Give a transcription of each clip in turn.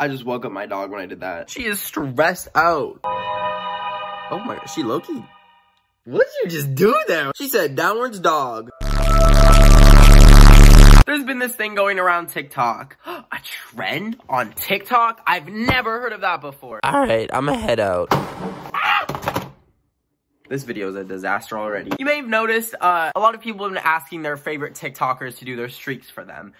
I just woke up my dog when I did that. She is stressed out. Oh my gosh, she low-key. What did you just do there? She said downwards dog. There's been this thing going around TikTok. A trend on TikTok? I've never heard of that before. Alright, I'ma head out. This video is a disaster already. You may have noticed a lot of people have been asking their favorite TikTokers to do their streaks for them.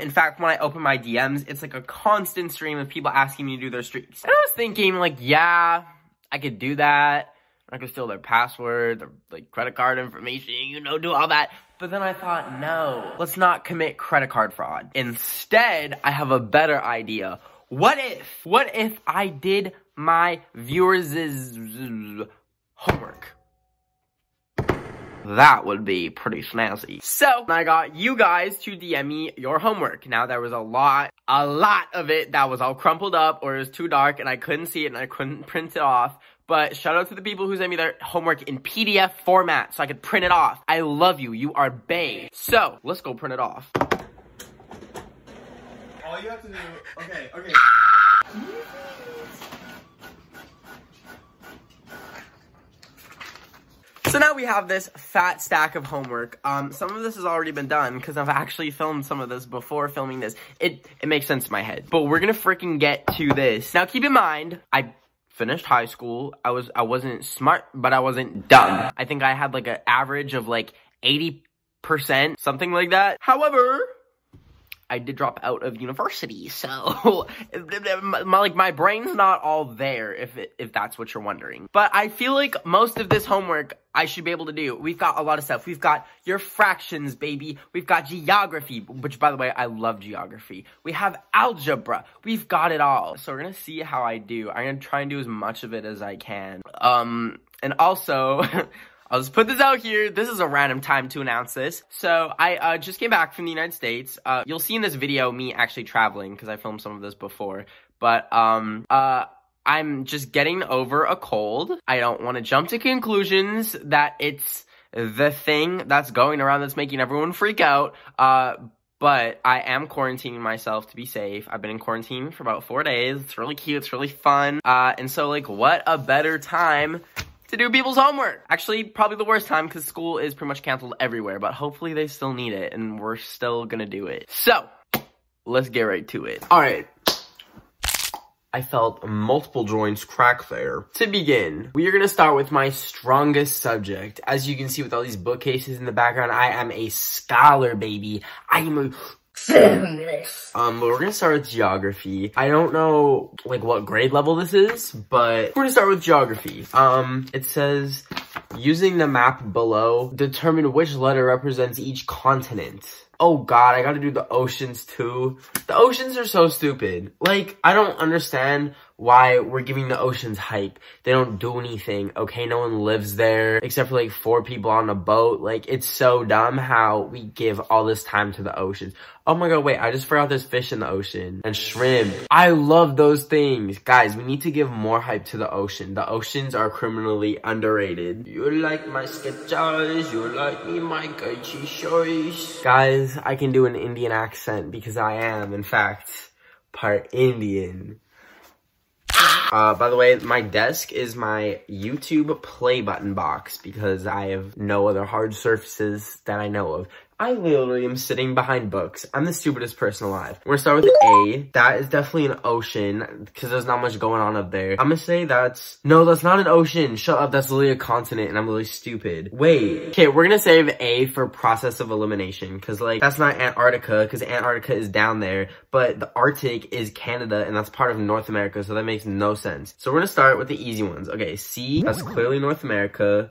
In fact, when I open my DMs, it's like a constant stream of people asking me to do their streaks. And I was thinking, like, yeah, I could do that. I could steal their password, their like credit card information, you know, do all that. But then I thought, no, let's not commit credit card fraud. Instead, I have a better idea. What if I did my viewers' homework? That would be pretty snazzy. So I got you guys to DM me your homework. Now there was a lot of it that was all crumpled up or it was too dark and I couldn't see it and I couldn't print it off. But shout out to the people who sent me their homework in PDF format so I could print it off. I love you. You are bae. So let's go print it off. All you have to do, okay. So now we have this fat stack of homework. Some of this has already been done because I've actually filmed some of this before filming this. It makes sense in my head. But we're gonna freaking get to this. Now keep in mind, I finished high school. I wasn't smart, but I wasn't dumb. I think I had like an average of like 80%, something like that. However, I did drop out of university, so my brain's not all there if that's what you're wondering. But I feel like most of this homework I should be able to do. We've got a lot of stuff. We've got your fractions, baby. We've got geography, which by the way, I love geography. We have algebra. We've got it all. So we're gonna see how I do. I'm gonna try and do as much of it as I can. And also, I'll just put this out here. This is a random time to announce this. So I just came back from the United States. You'll see in this video me actually traveling because I filmed some of this before. But I'm just getting over a cold. I don't want to jump to conclusions that it's the thing that's going around that's making everyone freak out. But I am quarantining myself to be safe. I've been in quarantine for about 4 days. It's really cute. It's really fun. And so like what a better time to do people's homework. Actually, probably the worst time because school is pretty much canceled everywhere, but hopefully they still need it and we're still gonna do it. So, let's get right to it. All right. I felt multiple joints crack there. To begin, we are gonna start with my strongest subject. As you can see with all these bookcases in the background, I am a scholar, baby. I am a but we're gonna start with geography. I don't know like what grade level this is, but we're gonna start with geography. It says using the map below, determine which letter represents each continent. Oh god, I gotta do the oceans too. The oceans are so stupid. Like, I don't understand why we're giving the oceans hype. They don't do anything, okay? No one lives there except for like 4 people on a boat. Like, it's so dumb how we give all this time to the oceans. Oh my god, wait, I just forgot there's fish in the ocean and shrimp. I love those things. Guys, we need to give more hype to the ocean. The oceans are criminally underrated. You like my Skechers, you like me, my Gucci shorts. Guys, I can do an Indian accent because I am, in fact, part Indian. By the way, my desk is my YouTube play button box because I have no other hard surfaces that I know of. I literally am sitting behind books. I'm the stupidest person alive. We're gonna start with A. That is definitely an ocean because there's not much going on up there. I'm gonna say that's... No, that's not an ocean. Shut up. That's literally a continent and I'm really stupid. Wait. Okay, we're gonna save A for process of elimination because, like, that's not Antarctica because Antarctica is down there. But the Arctic is Canada and that's part of North America, so that makes no sense. So we're gonna start with the easy ones. Okay, C, that's clearly North America.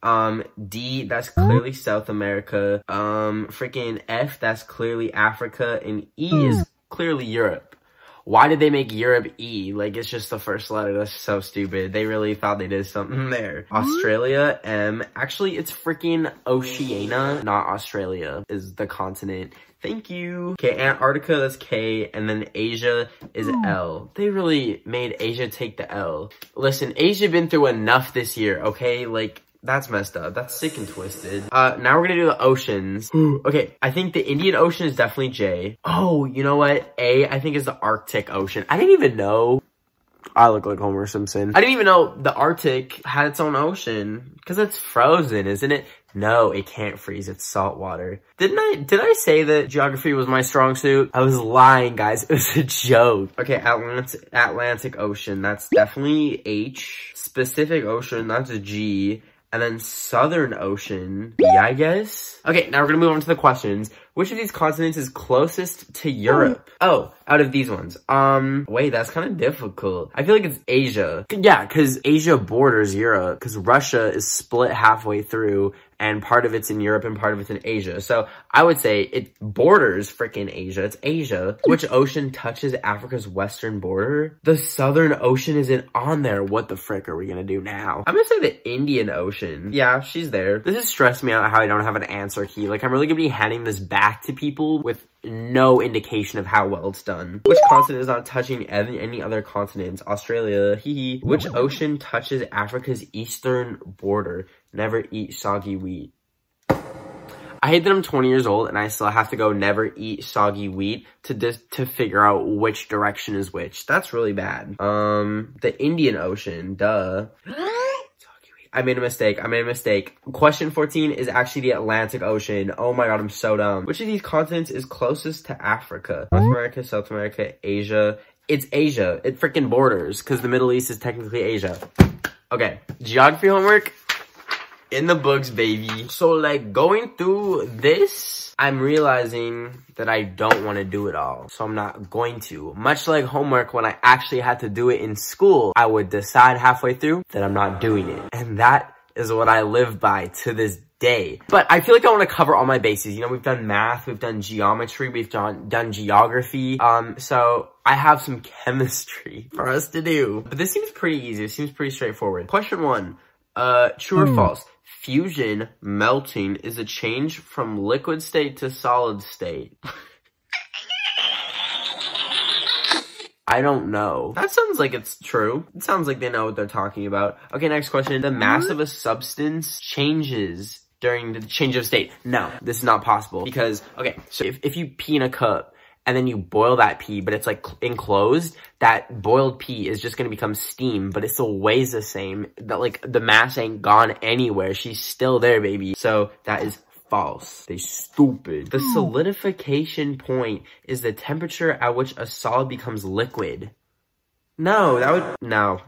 D, that's clearly South America. Freaking F, that's clearly Africa, and E is clearly Europe. Why did they make Europe E? Like, it's just the first letter. That's so stupid. They really thought they did something there. Australia, M. Actually, it's freaking Oceania, not Australia, is the continent. Thank you. Okay, Antarctica, that's K, and then Asia is L. They really made Asia take the L. Listen, Asia been through enough this year, okay? Like, That's messed up. That's sick and twisted. Now we're gonna do the oceans. Okay, I think the Indian Ocean is definitely J. Oh, you know what? A, I think, is the Arctic Ocean. I didn't even know. I look like Homer Simpson. I didn't even know the Arctic had its own ocean. Because it's frozen, isn't it? No, it can't freeze. It's salt water. Did I say that geography was my strong suit? I was lying, guys. It was a joke. Okay, Atlantic Ocean. That's definitely H. Pacific Ocean. That's a G. And then Southern Ocean. Yeah, I guess. Okay, now we're gonna move on to the questions. Which of these continents is closest to Europe? Oh, out of these ones. Wait, that's kind of difficult. I feel like it's Asia. Yeah, because Asia borders Europe. Because Russia is split halfway through, and part of it's in Europe and part of it's in Asia. So I would say it borders freaking Asia. It's Asia. Which ocean touches Africa's western border? The Southern Ocean isn't on there. What the frick are we gonna do now? I'm gonna say the Indian Ocean. Yeah, she's there. This has stressed me out how I don't have an answer key. Like, I'm really gonna be handing this back to people with no indication of how well it's done. Which continent is not touching any other continents? Australia, hee hee. Which ocean touches Africa's eastern border? Never eat soggy wheat. I hate that I'm 20 years old and I still have to go never eat soggy wheat to figure out which direction is which. That's really bad. The Indian Ocean, duh. I made a mistake. I made a mistake. Question 14 is actually the Atlantic Ocean. Oh my god, I'm so dumb. Which of these continents is closest to Africa? North America, South America, Asia. It's Asia. It freaking borders because the Middle East is technically Asia. Okay, geography homework in the books, baby. So, like, going through this, I'm realizing that I don't want to do it all. So I'm not going to. Much like homework, when I actually had to do it in school, I would decide halfway through that I'm not doing it. And that is what I live by to this day. But I feel like I want to cover all my bases. You know, we've done math, we've done geometry, we've done geography. So I have some chemistry for us to do. But this seems pretty easy. It seems pretty straightforward. Question 1. True or false? Fusion, melting, is a change from liquid state to solid state. I don't know. That sounds like it's true. It sounds like they know what they're talking about. Okay, next question. The mass of a substance changes during the change of state. No, this is not possible because, okay, so if you pee in a cup and then you boil that pee, but it's like enclosed, that boiled pea is just going to become steam, but it still weighs the same. That, like, the mass ain't gone anywhere. She's still there, baby. So that is false. They stupid. The solidification point is the temperature at which a solid becomes liquid. No, that would, no.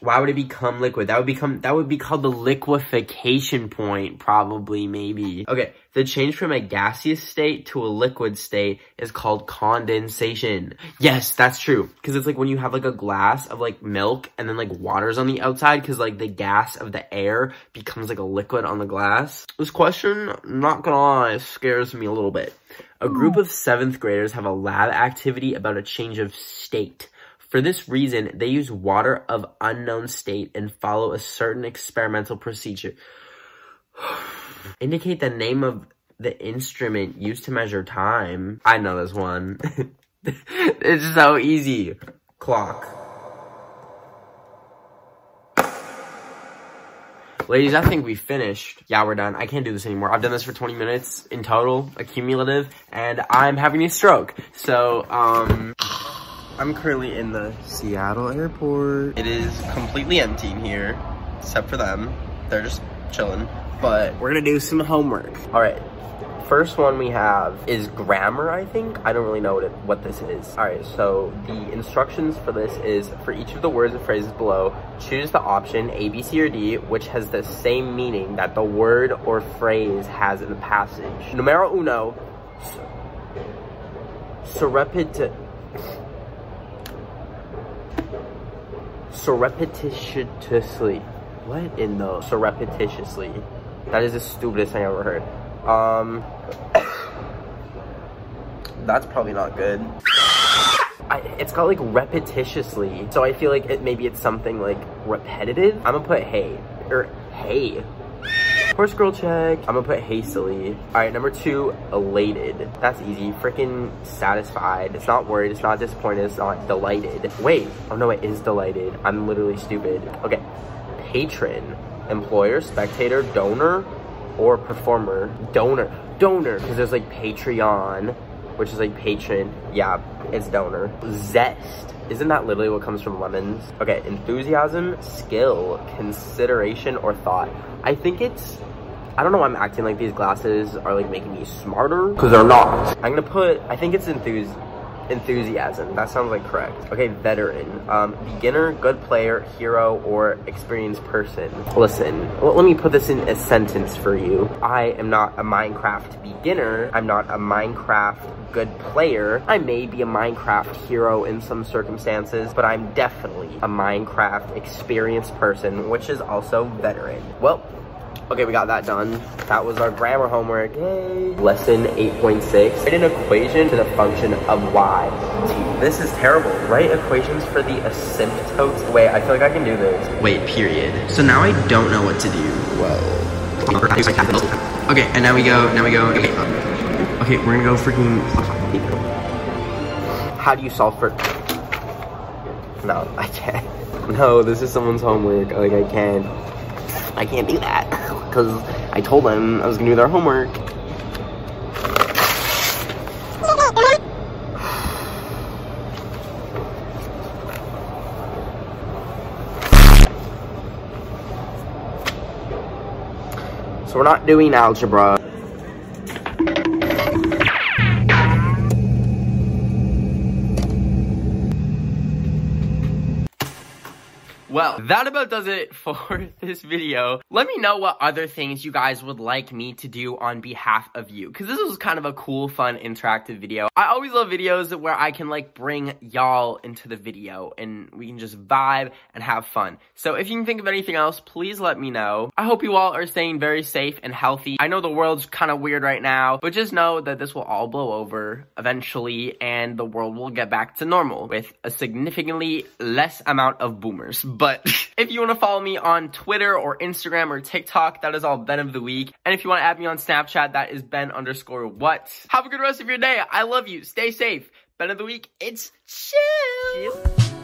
Why would it become liquid? That would be called the liquefaction point, probably, maybe. Okay, the change from a gaseous state to a liquid state is called condensation. Yes, that's true. Because it's like when you have like a glass of like milk and then like water's on the outside because like the gas of the air becomes like a liquid on the glass. This question, not gonna lie, scares me a little bit. A group of 7th graders have a lab activity about a change of state. For this reason, they use water of unknown state and follow a certain experimental procedure. Indicate the name of the instrument used to measure time. I know this one. It's so easy. Clock. Ladies, I think we finished. Yeah, we're done. I can't do this anymore. I've done this for 20 minutes in total, accumulative, and I'm having a stroke. So, I'm currently in the Seattle airport. It is completely empty in here, except for them. They're just chilling, but we're gonna do some homework. All right, first one we have is grammar, I think. I don't really know what this is. All right, so the instructions for this is for each of the words and phrases below, choose the option A, B, C, or D, which has the same meaning that the word or phrase has in the passage. Numero uno, surreptitiously. What in the? Surreptitiously. That is the stupidest thing I've ever heard. That's probably not good. It's got like repetitiously, so I feel like maybe it's something like repetitive. I'm gonna put hey, or hey. Horse girl check. I'm gonna put hastily. All right, number 2, elated. That's easy. Freaking satisfied. It's not worried. It's not disappointed. It's not delighted. Wait. Oh, no, it is delighted. I'm literally stupid. Okay. Patron. employer, spectator, donor, or performer. Donor, because there's like Patreon, which is like patron. Yeah, it's donor. Zest. Isn't that literally what comes from lemons? Okay, enthusiasm, skill, consideration, or thought. I think it's... I don't know why I'm acting like these glasses are like making me smarter, because they're not. I'm gonna put... I think it's enthusiasm. That sounds like correct. Okay, veteran. Beginner, good player, hero, or experienced person. Listen, let me put this in a sentence for you. I am not a Minecraft beginner. I'm not a Minecraft good player. I may be a Minecraft hero in some circumstances, but I'm definitely a Minecraft experienced person, which is also veteran. Well, okay, we got that done. That was our grammar homework. Yay. Lesson 8.6. Write an equation to the function of y. Gee, this is terrible. Write equations for the asymptotes. Wait, I feel like I can do this. Wait, period. So now I don't know what to do. Whoa. Okay, and now we go. Okay, we're gonna go freaking... How do you solve for... No, I can't. No, this is someone's homework. Like, I can't do that, because I told them I was gonna do their homework. So we're not doing algebra. Well, that about does it for this video. Let me know what other things you guys would like me to do on behalf of you, because this was kind of a cool, fun, interactive video. I always love videos where I can, like, bring y'all into the video, and we can just vibe and have fun. So if you can think of anything else, please let me know. I hope you all are staying very safe and healthy. I know the world's kind of weird right now, but just know that this will all blow over eventually, and the world will get back to normal with a significantly less amount of boomers. But if you want to follow me on Twitter or Instagram or TikTok, that is all Ben of the Week. And if you want to add me on Snapchat, that is Ben_what. Have a good rest of your day. I love you. Stay safe. Ben of the Week, it's chill.